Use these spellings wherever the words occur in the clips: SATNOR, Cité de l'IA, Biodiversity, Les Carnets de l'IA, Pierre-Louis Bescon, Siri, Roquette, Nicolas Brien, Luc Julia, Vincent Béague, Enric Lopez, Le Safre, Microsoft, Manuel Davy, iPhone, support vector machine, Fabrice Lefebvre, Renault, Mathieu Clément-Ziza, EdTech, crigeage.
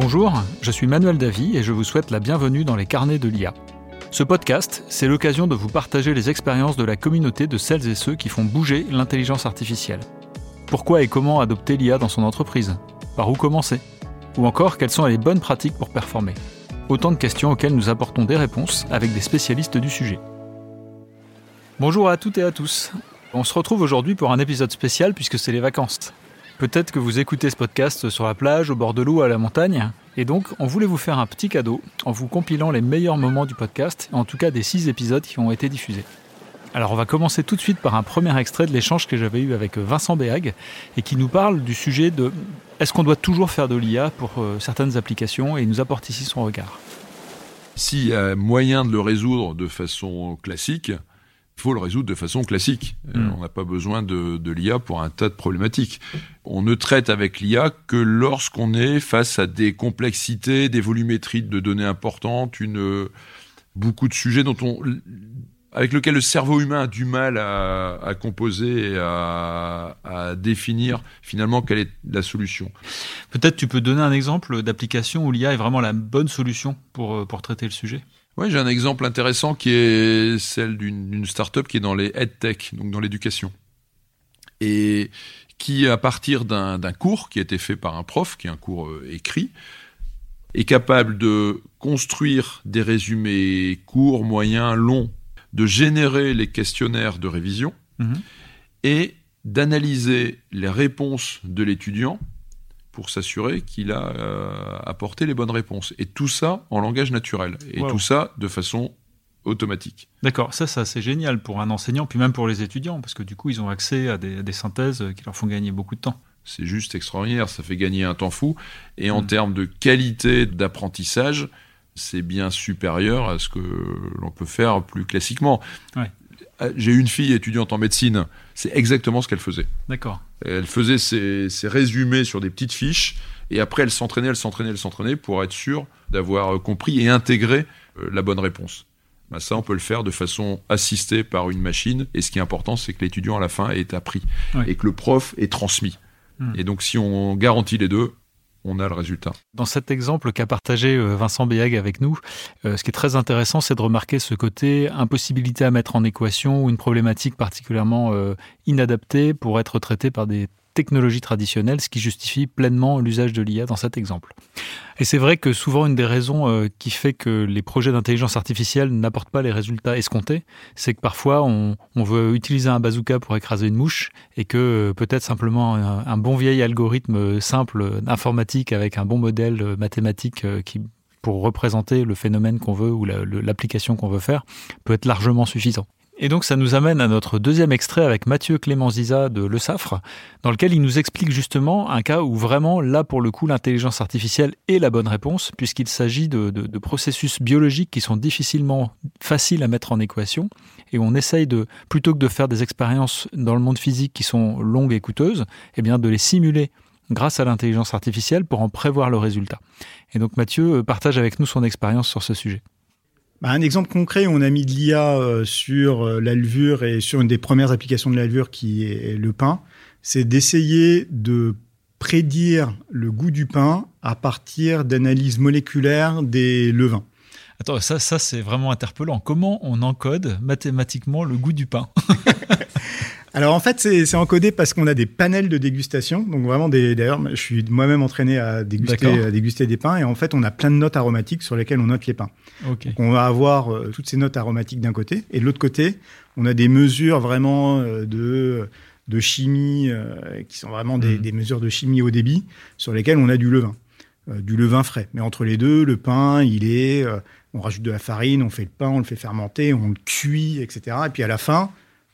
Bonjour, je suis Manuel Davy et je vous souhaite la bienvenue dans Les Carnets de l'IA. Ce podcast, c'est l'occasion de vous partager les expériences de la communauté de celles et ceux qui font bouger l'intelligence artificielle. Pourquoi et comment adopter l'IA dans son entreprise ? Par où commencer ? Ou encore, quelles sont les bonnes pratiques pour performer ? Autant de questions auxquelles nous apportons des réponses avec des spécialistes du sujet. Bonjour à toutes et à tous. On se retrouve aujourd'hui pour un épisode spécial puisque c'est les vacances. Peut-être que vous écoutez ce podcast sur la plage, au bord de l'eau, à la montagne. Et donc, on voulait vous faire un petit cadeau en vous compilant les meilleurs moments du podcast, en tout cas des 6 épisodes qui ont été diffusés. Alors, on va commencer tout de suite par un premier extrait de l'échange que j'avais eu avec Vincent Béague et qui nous parle du sujet de « Est-ce qu'on doit toujours faire de l'IA pour certaines applications ?» et il nous apporte ici son regard. S'il y a moyen de le résoudre de façon classique, il faut le résoudre de façon classique. On n'a pas besoin de l'IA pour un tas de problématiques. On ne traite avec l'IA que lorsqu'on est face à des complexités, des volumétries de données importantes, beaucoup de sujets avec lesquels le cerveau humain a du mal à composer et à définir finalement quelle est la solution. Peut-être tu peux donner un exemple d'application où l'IA est vraiment la bonne solution pour traiter le sujet ? Oui, j'ai un exemple intéressant qui est celle d'une start-up qui est dans les EdTech, donc dans l'éducation. Et qui, à partir d'un cours qui a été fait par un prof, qui est un cours écrit, est capable de construire des résumés courts, moyens, longs, de générer les questionnaires de révision et d'analyser les réponses de l'étudiant pour s'assurer qu'il a apporté les bonnes réponses. Et tout ça en langage naturel. Et tout ça de façon automatique. D'accord, ça c'est génial pour un enseignant, puis même pour les étudiants, parce que du coup, ils ont accès à des synthèses qui leur font gagner beaucoup de temps. C'est juste extraordinaire, ça fait gagner un temps fou. Et en termes de qualité d'apprentissage, c'est bien supérieur à ce que l'on peut faire plus classiquement. Ouais. J'ai une fille étudiante en médecine, c'est exactement ce qu'elle faisait. D'accord. Elle faisait ses résumés sur des petites fiches, et après elle s'entraînait pour être sûre d'avoir compris et intégré la bonne réponse. Ben ça, on peut le faire de façon assistée par une machine, et ce qui est important, c'est que l'étudiant à la fin est appris, et que le prof est transmis. Et donc si on garantit les deux, on a le résultat. Dans cet exemple qu'a partagé Vincent Béague avec nous, ce qui est très intéressant, c'est de remarquer ce côté impossibilité à mettre en équation ou une problématique particulièrement inadaptée pour être traitée par des technologies traditionnelles, ce qui justifie pleinement l'usage de l'IA dans cet exemple. Et c'est vrai que souvent, une des raisons qui fait que les projets d'intelligence artificielle n'apportent pas les résultats escomptés, c'est que parfois, on veut utiliser un bazooka pour écraser une mouche et que peut-être simplement un bon vieil algorithme simple informatique avec un bon modèle mathématique pour représenter le phénomène qu'on veut ou l'application qu'on veut faire peut être largement suffisant. Et donc, ça nous amène à notre deuxième extrait avec Mathieu Clément-Ziza de Le Safre, dans lequel il nous explique justement un cas où vraiment, là pour le coup, l'intelligence artificielle est la bonne réponse, puisqu'il s'agit de processus biologiques qui sont difficilement faciles à mettre en équation. Et on essaye plutôt que de faire des expériences dans le monde physique qui sont longues et coûteuses, eh bien de les simuler grâce à l'intelligence artificielle pour en prévoir le résultat. Et donc, Mathieu partage avec nous son expérience sur ce sujet. Un exemple concret, on a mis de l'IA sur la levure et sur une des premières applications de la levure qui est le pain. C'est d'essayer de prédire le goût du pain à partir d'analyses moléculaires des levains. Attends, ça c'est vraiment interpellant. Comment on encode mathématiquement le goût du pain ? Alors en fait, c'est encodé parce qu'on a des panels de dégustation. Donc vraiment, d'ailleurs, je suis moi-même entraîné à déguster des pains. Et en fait, on a plein de notes aromatiques sur lesquelles on note les pains. Okay. Donc on va avoir toutes ces notes aromatiques d'un côté. Et de l'autre côté, on a des mesures vraiment de chimie, qui sont vraiment des mesures de chimie au débit, sur lesquelles on a du levain. Du levain frais. Mais entre les deux, le pain, on rajoute de la farine, on fait le pain, on le fait fermenter, on le cuit, etc. Et puis à la fin,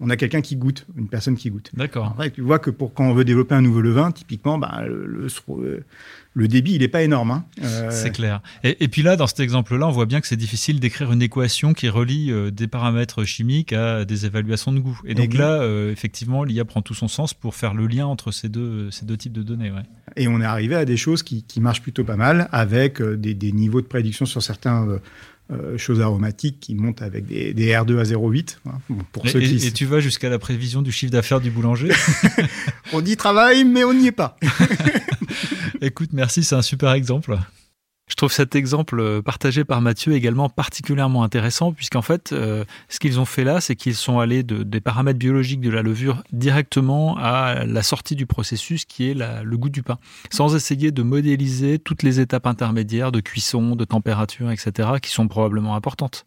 on a quelqu'un qui goûte, une personne qui goûte. D'accord. Après, tu vois que quand on veut développer un nouveau levain, typiquement, le débit, il n'est pas énorme. C'est clair. Et puis là, dans cet exemple-là, on voit bien que c'est difficile d'écrire une équation qui relie des paramètres chimiques à des évaluations de goût. Et donc là, effectivement, l'IA prend tout son sens pour faire le lien entre ces deux types de données. Ouais. Et on est arrivé à des choses qui marchent plutôt pas mal, avec des niveaux de prédiction sur certains... choses aromatiques qui montent avec des R2 à 0,8. Hein, et tu vas jusqu'à la prévision du chiffre d'affaires du boulanger. On y travaille, mais on n'y est pas. Écoute, merci, c'est un super exemple. Je trouve cet exemple partagé par Mathieu également particulièrement intéressant, puisqu'en fait, ce qu'ils ont fait là, c'est qu'ils sont allés des paramètres biologiques de la levure directement à la sortie du processus qui est le goût du pain, sans essayer de modéliser toutes les étapes intermédiaires de cuisson, de température, etc., qui sont probablement importantes.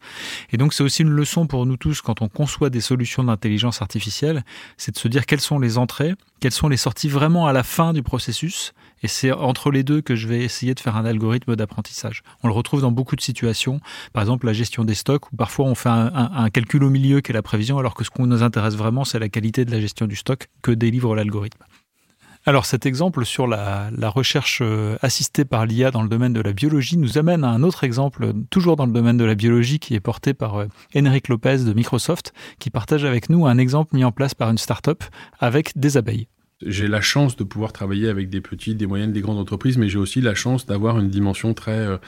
Et donc, c'est aussi une leçon pour nous tous quand on conçoit des solutions d'intelligence artificielle, c'est de se dire quelles sont les entrées, quelles sont les sorties vraiment à la fin du processus. Et c'est entre les deux que je vais essayer de faire un algorithme d'apprentissage. On le retrouve dans beaucoup de situations, par exemple la gestion des stocks, où parfois on fait un calcul au milieu qui est la prévision, alors que ce qu'on nous intéresse vraiment, c'est la qualité de la gestion du stock que délivre l'algorithme. Alors cet exemple sur la recherche assistée par l'IA dans le domaine de la biologie nous amène à un autre exemple, toujours dans le domaine de la biologie, qui est porté par Enric Lopez de Microsoft, qui partage avec nous un exemple mis en place par une start-up avec des abeilles. J'ai la chance de pouvoir travailler avec des petites, des moyennes, des grandes entreprises, mais j'ai aussi la chance d'avoir une dimension très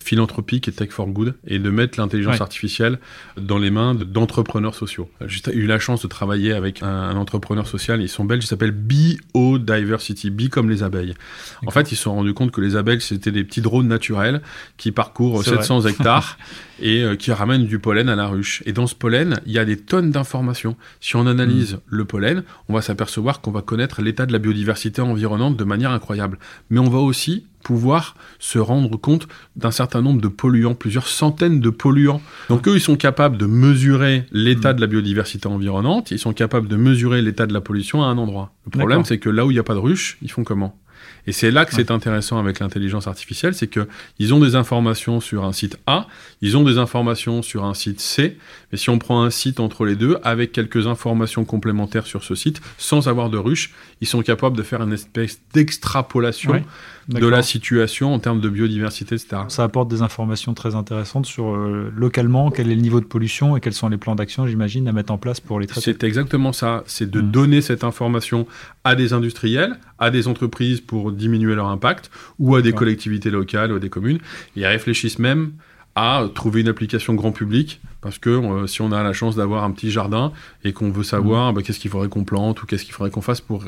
philanthropique et tech for good, et de mettre l'intelligence artificielle dans les mains d'entrepreneurs sociaux. J'ai eu la chance de travailler avec un entrepreneur social, ils sont belges, ils s'appellent Biodiversity, B comme les abeilles. D'accord. En fait, ils se sont rendus compte que les abeilles, c'était des petits drones naturels qui parcourent 700 hectares et qui ramènent du pollen à la ruche. Et dans ce pollen, il y a des tonnes d'informations. Si on analyse le pollen, on va s'apercevoir qu'on va connaître l'état de la biodiversité environnante de manière incroyable. Mais on va aussi pouvoir se rendre compte d'un certain nombre de polluants, plusieurs centaines de polluants. Donc eux, ils sont capables de mesurer l'état de la biodiversité environnante, ils sont capables de mesurer l'état de la pollution à un endroit. Le problème, c'est que là où il n'y a pas de ruche, ils font comment ? Et c'est là que c'est intéressant avec l'intelligence artificielle, c'est qu'ils ont des informations sur un site A, ils ont des informations sur un site C, mais si on prend un site entre les deux, avec quelques informations complémentaires sur ce site, sans avoir de ruche, ils sont capables de faire une espèce d'extrapolation de la situation en termes de biodiversité, etc. Ça apporte des informations très intéressantes sur localement, quel est le niveau de pollution et quels sont les plans d'action, j'imagine, à mettre en place pour les traiter. C'est exactement ça, c'est de donner cette information à des industriels, à des entreprises pour diminuer leur impact, ou à des collectivités locales, ou à des communes, et elles réfléchissent même à trouver une application grand public, parce que si on a la chance d'avoir un petit jardin et qu'on veut savoir qu'est-ce qu'il faudrait qu'on plante ou qu'est-ce qu'il faudrait qu'on fasse pour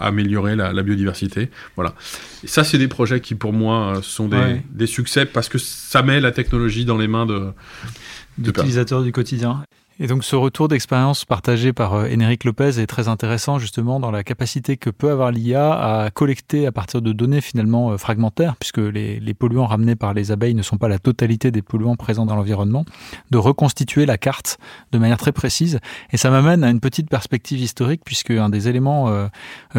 améliorer la biodiversité. Voilà. Et ça, c'est des projets qui, pour moi, sont des succès, parce que ça met la technologie dans les mains d'utilisateurs du quotidien. Et donc ce retour d'expérience partagé par Enric Lopez est très intéressant justement dans la capacité que peut avoir l'IA à collecter à partir de données finalement fragmentaires, puisque les polluants ramenés par les abeilles ne sont pas la totalité des polluants présents dans l'environnement, de reconstituer la carte de manière très précise. Et ça m'amène à une petite perspective historique, puisque un des éléments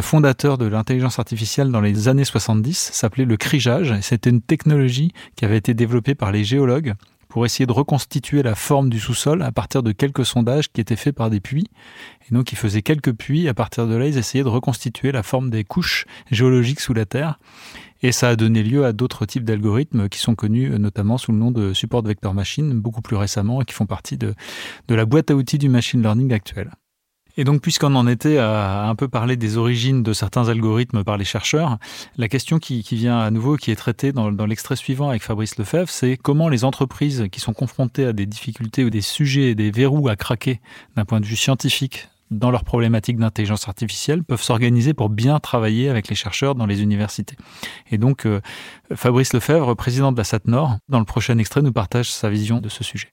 fondateurs de l'intelligence artificielle dans les années 70 s'appelait le crigeage. C'était une technologie qui avait été développée par les géologues pour essayer de reconstituer la forme du sous-sol à partir de quelques sondages qui étaient faits par des puits. Et donc, ils faisaient quelques puits. À partir de là, ils essayaient de reconstituer la forme des couches géologiques sous la Terre. Et ça a donné lieu à d'autres types d'algorithmes qui sont connus notamment sous le nom de support vector machine, beaucoup plus récemment, et qui font partie de la boîte à outils du machine learning actuel. Et donc, puisqu'on en était à un peu parler des origines de certains algorithmes par les chercheurs, la question qui vient à nouveau, qui est traitée dans l'extrait suivant avec Fabrice Lefebvre, c'est comment les entreprises qui sont confrontées à des difficultés ou des sujets, des verrous à craquer d'un point de vue scientifique dans leurs problématiques d'intelligence artificielle peuvent s'organiser pour bien travailler avec les chercheurs dans les universités. Et donc, Fabrice Lefebvre, président de la SATNOR, dans le prochain extrait, nous partage sa vision de ce sujet.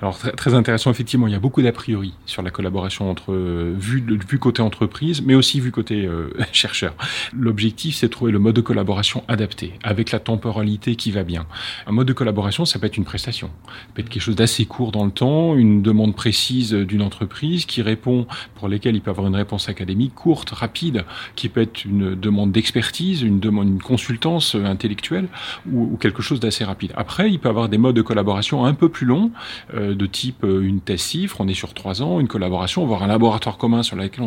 Alors très intéressant, effectivement, il y a beaucoup d'a priori sur la collaboration entre vu côté entreprise, mais aussi vu côté chercheur. L'objectif, c'est de trouver le mode de collaboration adapté, avec la temporalité qui va bien. Un mode de collaboration, ça peut être une prestation, ça peut être quelque chose d'assez court dans le temps, une demande précise d'une entreprise qui répond, pour lesquelles il peut avoir une réponse académique courte, rapide, qui peut être une demande d'expertise, une consultance intellectuelle, ou quelque chose d'assez rapide. Après, il peut avoir des modes de collaboration un peu plus longs, de type une thèse chiffre, on est sur 3 ans, une collaboration, voire un laboratoire commun sur lequel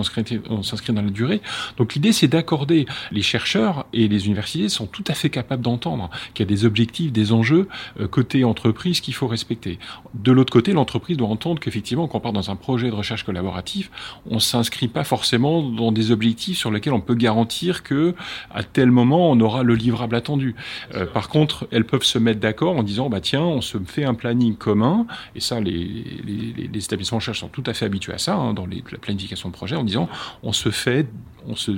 on s'inscrit dans la durée. Donc l'idée, c'est d'accorder. Les chercheurs et les universités sont tout à fait capables d'entendre qu'il y a des objectifs, des enjeux côté entreprise qu'il faut respecter. De l'autre côté, l'entreprise doit entendre qu'effectivement, quand on part dans un projet de recherche collaboratif, on ne s'inscrit pas forcément dans des objectifs sur lesquels on peut garantir que à tel moment, on aura le livrable attendu. Par contre, elles peuvent se mettre d'accord en disant, tiens, on se fait un planning commun Et ça, les établissements de recherche sont tout à fait habitués à ça, hein, dans la planification de projet, en disant on se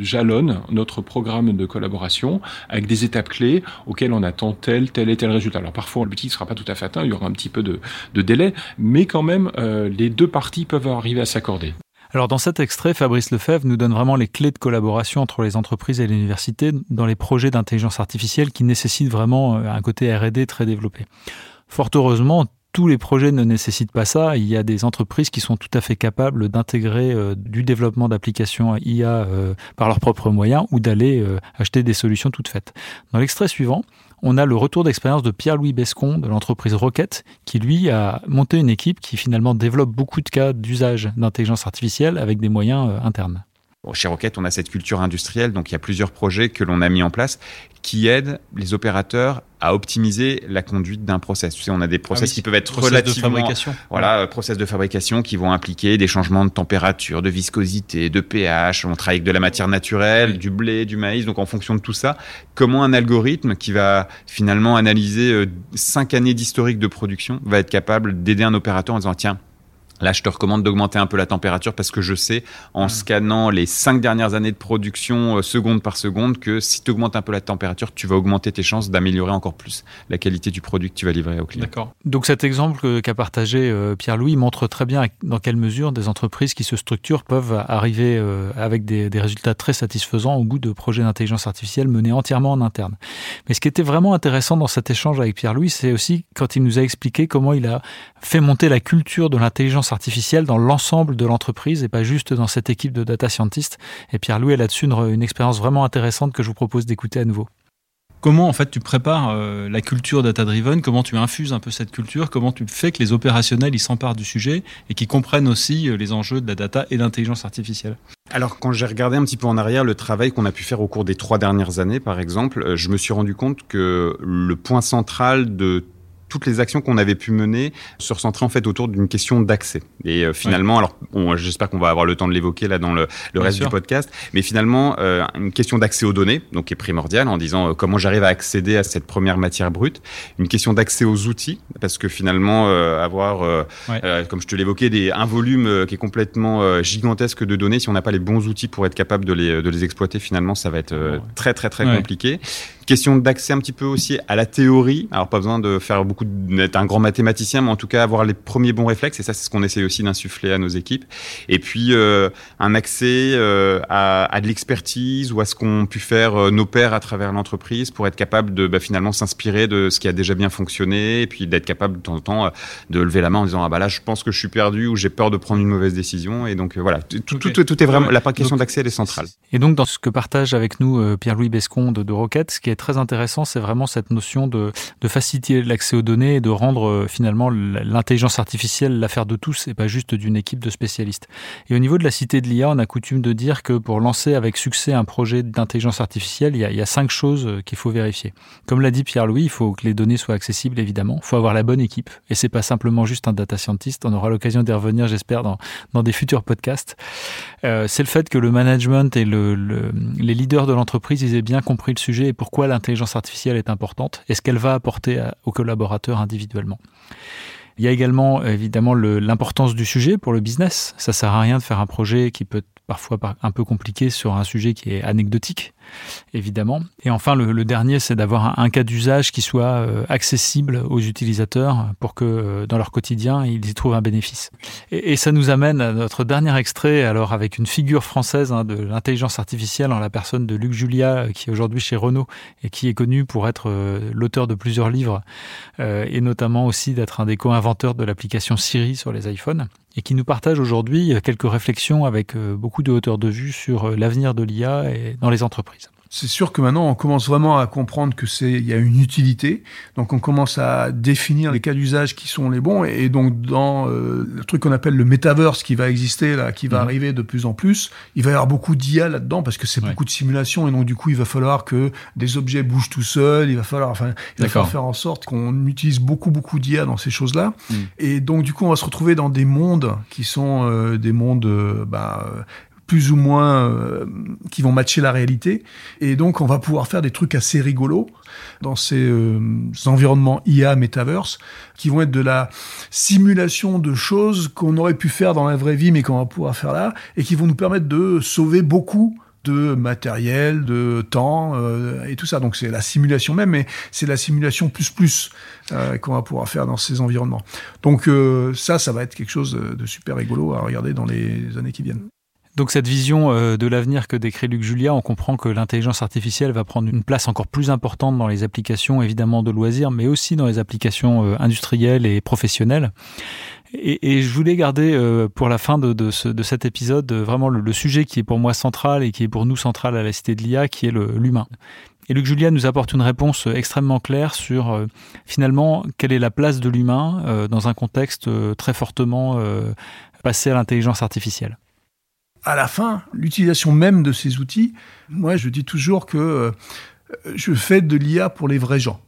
jalonne notre programme de collaboration avec des étapes clés auxquelles on attend tel et tel résultat. Alors parfois, l'objectif ne sera pas tout à fait atteint, il y aura un petit peu de délai, mais quand même, les deux parties peuvent arriver à s'accorder. Alors dans cet extrait, Fabrice Lefebvre nous donne vraiment les clés de collaboration entre les entreprises et l'université dans les projets d'intelligence artificielle qui nécessitent vraiment un côté R&D très développé. Fort heureusement, tous les projets ne nécessitent pas ça. Il y a des entreprises qui sont tout à fait capables d'intégrer du développement d'applications IA par leurs propres moyens ou d'aller acheter des solutions toutes faites. Dans l'extrait suivant, on a le retour d'expérience de Pierre-Louis Bescon de l'entreprise Roquette qui, lui, a monté une équipe qui finalement développe beaucoup de cas d'usage d'intelligence artificielle avec des moyens internes. Chez Roquette, on a cette culture industrielle, donc il y a plusieurs projets que l'on a mis en place qui aident les opérateurs à optimiser la conduite d'un process. Tu sais, on a des process qui peuvent être relativement... de fabrication. Voilà, process de fabrication qui vont impliquer des changements de température, de viscosité, de pH. On travaille avec de la matière naturelle, du blé, du maïs. Donc, en fonction de tout ça, comment un algorithme qui va finalement analyser 5 années d'historique de production va être capable d'aider un opérateur en disant « Tiens, là, je te recommande d'augmenter un peu la température parce que je sais, en scannant les 5 dernières années de production seconde par seconde, que si tu augmentes un peu la température, tu vas augmenter tes chances d'améliorer encore plus la qualité du produit que tu vas livrer au client. » D'accord. Donc cet exemple qu'a partagé Pierre-Louis montre très bien dans quelle mesure des entreprises qui se structurent peuvent arriver avec des résultats très satisfaisants au bout de projets d'intelligence artificielle menés entièrement en interne. Mais ce qui était vraiment intéressant dans cet échange avec Pierre-Louis, c'est aussi quand il nous a expliqué comment il a fait monter la culture de l'intelligence artificielle dans l'ensemble de l'entreprise et pas juste dans cette équipe de data scientists. Et Pierre-Louis a là-dessus une expérience vraiment intéressante que je vous propose d'écouter à nouveau. Comment en fait tu prépares la culture data-driven, comment tu infuses un peu cette culture, comment tu fais que les opérationnels ils s'emparent du sujet et qu'ils comprennent aussi les enjeux de la data et d'intelligence artificielle? Alors quand j'ai regardé un petit peu en arrière le travail qu'on a pu faire au cours des 3 dernières années par exemple, je me suis rendu compte que le point central de toutes les actions qu'on avait pu mener se recentraient en fait autour d'une question d'accès. Et finalement, alors j'espère qu'on va avoir le temps de l'évoquer là dans le reste du podcast, mais finalement une question d'accès aux données, donc qui est primordiale en disant comment j'arrive à accéder à cette première matière brute, une question d'accès aux outils parce que finalement avoir comme je te l'évoquais un volume qui est complètement gigantesque de données, si on n'a pas les bons outils pour être capable de les exploiter, finalement ça va être très compliqué. Question d'accès un petit peu aussi à la théorie. Alors pas besoin de faire beaucoup d'être un grand mathématicien, mais en tout cas avoir les premiers bons réflexes. Et ça, c'est ce qu'on essaie aussi d'insuffler à nos équipes. Et puis un accès à de l'expertise ou à ce qu'ont pu faire nos pairs à travers l'entreprise pour être capable de finalement s'inspirer de ce qui a déjà bien fonctionné et puis d'être capable de temps en temps de lever la main en disant là je pense que je suis perdu ou j'ai peur de prendre une mauvaise décision. Et donc voilà, tout est vraiment la question d'accès elle est centrale. Et donc dans ce que partage avec nous Pierre-Louis Bescon de Roquette, ce qui est très intéressant, c'est vraiment cette notion de faciliter l'accès aux données et de rendre finalement l'intelligence artificielle l'affaire de tous et pas juste d'une équipe de spécialistes. Et au niveau de la Cité de l'IA, on a coutume de dire que pour lancer avec succès un projet d'intelligence artificielle, il y a 5 choses qu'il faut vérifier. Comme l'a dit Pierre-Louis, il faut que les données soient accessibles évidemment, il faut avoir la bonne équipe et c'est pas simplement juste un data scientist, on aura l'occasion d'y revenir j'espère dans des futurs podcasts. C'est le fait que le management et les leaders de l'entreprise ils aient bien compris le sujet et pourquoi l'intelligence artificielle est importante et ce qu'elle va apporter aux collaborateurs individuellement. Il y a également évidemment l'importance du sujet pour le business. Ça ne sert à rien de faire un projet qui peut être parfois un peu compliqué sur un sujet qui est anecdotique, évidemment. Et enfin, le dernier, c'est d'avoir un cas d'usage qui soit accessible aux utilisateurs pour que dans leur quotidien, ils y trouvent un bénéfice. Et ça nous amène à notre dernier extrait, alors avec une figure française de l'intelligence artificielle en la personne de Luc Julia, qui est aujourd'hui chez Renault et qui est connu pour être l'auteur de plusieurs livres et notamment aussi d'être un des co-inventeurs de l'application Siri sur les iPhones, et qui nous partage aujourd'hui quelques réflexions avec beaucoup de hauteur de vue sur l'avenir de l'IA et dans les entreprises. C'est sûr que maintenant, on commence vraiment à comprendre qu'il y a une utilité. Donc, on commence à définir les cas d'usage qui sont les bons. Et donc, dans le truc qu'on appelle le metaverse qui va exister, là, qui va arriver de plus en plus, il va y avoir beaucoup d'IA là-dedans parce que c'est beaucoup de simulation. Et donc, du coup, il va falloir que des objets bougent tout seuls. Il va falloir faire en sorte qu'on utilise beaucoup d'IA dans ces choses-là. Et donc, du coup, on va se retrouver dans des mondes qui sont des mondes plus ou moins qui vont matcher la réalité. Et donc, on va pouvoir faire des trucs assez rigolos dans ces environnements IA, Metaverse, qui vont être de la simulation de choses qu'on aurait pu faire dans la vraie vie, mais qu'on va pouvoir faire là, et qui vont nous permettre de sauver beaucoup de matériel, de temps et tout ça. Donc c'est la simulation même, mais c'est la simulation plus qu'on va pouvoir faire dans ces environnements. Donc ça va être quelque chose de super rigolo à regarder dans les années qui viennent. Donc cette vision de l'avenir que décrit Luc Julia, on comprend que l'intelligence artificielle va prendre une place encore plus importante dans les applications évidemment de loisirs, mais aussi dans les applications industrielles et professionnelles. Et je voulais garder pour la fin de cet épisode vraiment le sujet qui est pour moi central et qui est pour nous central à la Cité de l'IA, qui est l'humain. Et Luc Julia nous apporte une réponse extrêmement claire sur finalement quelle est la place de l'humain dans un contexte très fortement passé à l'intelligence artificielle. À la fin, l'utilisation même de ces outils, moi je dis toujours que je fais de l'IA pour les vrais gens.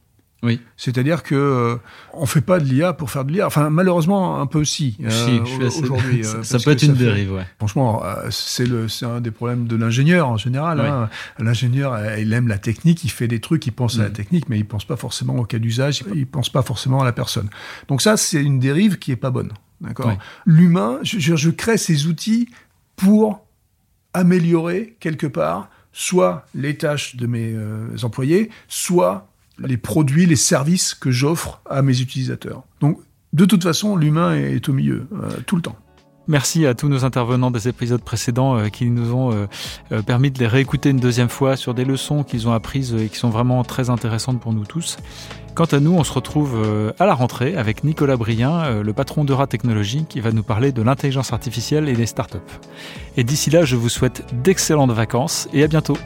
Oui. C'est-à-dire que on fait pas de l'IA pour faire de l'IA. Enfin, malheureusement, un peu si. Aujourd'hui, ça peut être une dérive. Ouais. Franchement, c'est un des problèmes de l'ingénieur en général. Oui. Hein. L'ingénieur, il aime la technique, il fait des trucs, il pense à la technique, mais il pense pas forcément au cas d'usage, il pense pas forcément à la personne. Donc ça, c'est une dérive qui est pas bonne. D'accord. Oui. L'humain, je crée ces outils pour améliorer quelque part soit les tâches de mes employés, soit les produits, les services que j'offre à mes utilisateurs. Donc, de toute façon, l'humain est au milieu, tout le temps. Merci à tous nos intervenants des épisodes précédents qui nous ont permis de les réécouter une deuxième fois sur des leçons qu'ils ont apprises et qui sont vraiment très intéressantes pour nous tous. Quant à nous, on se retrouve à la rentrée avec Nicolas Brien, le patron d'Eura Technologies, qui va nous parler de l'intelligence artificielle et des startups. Et d'ici là, je vous souhaite d'excellentes vacances et à bientôt.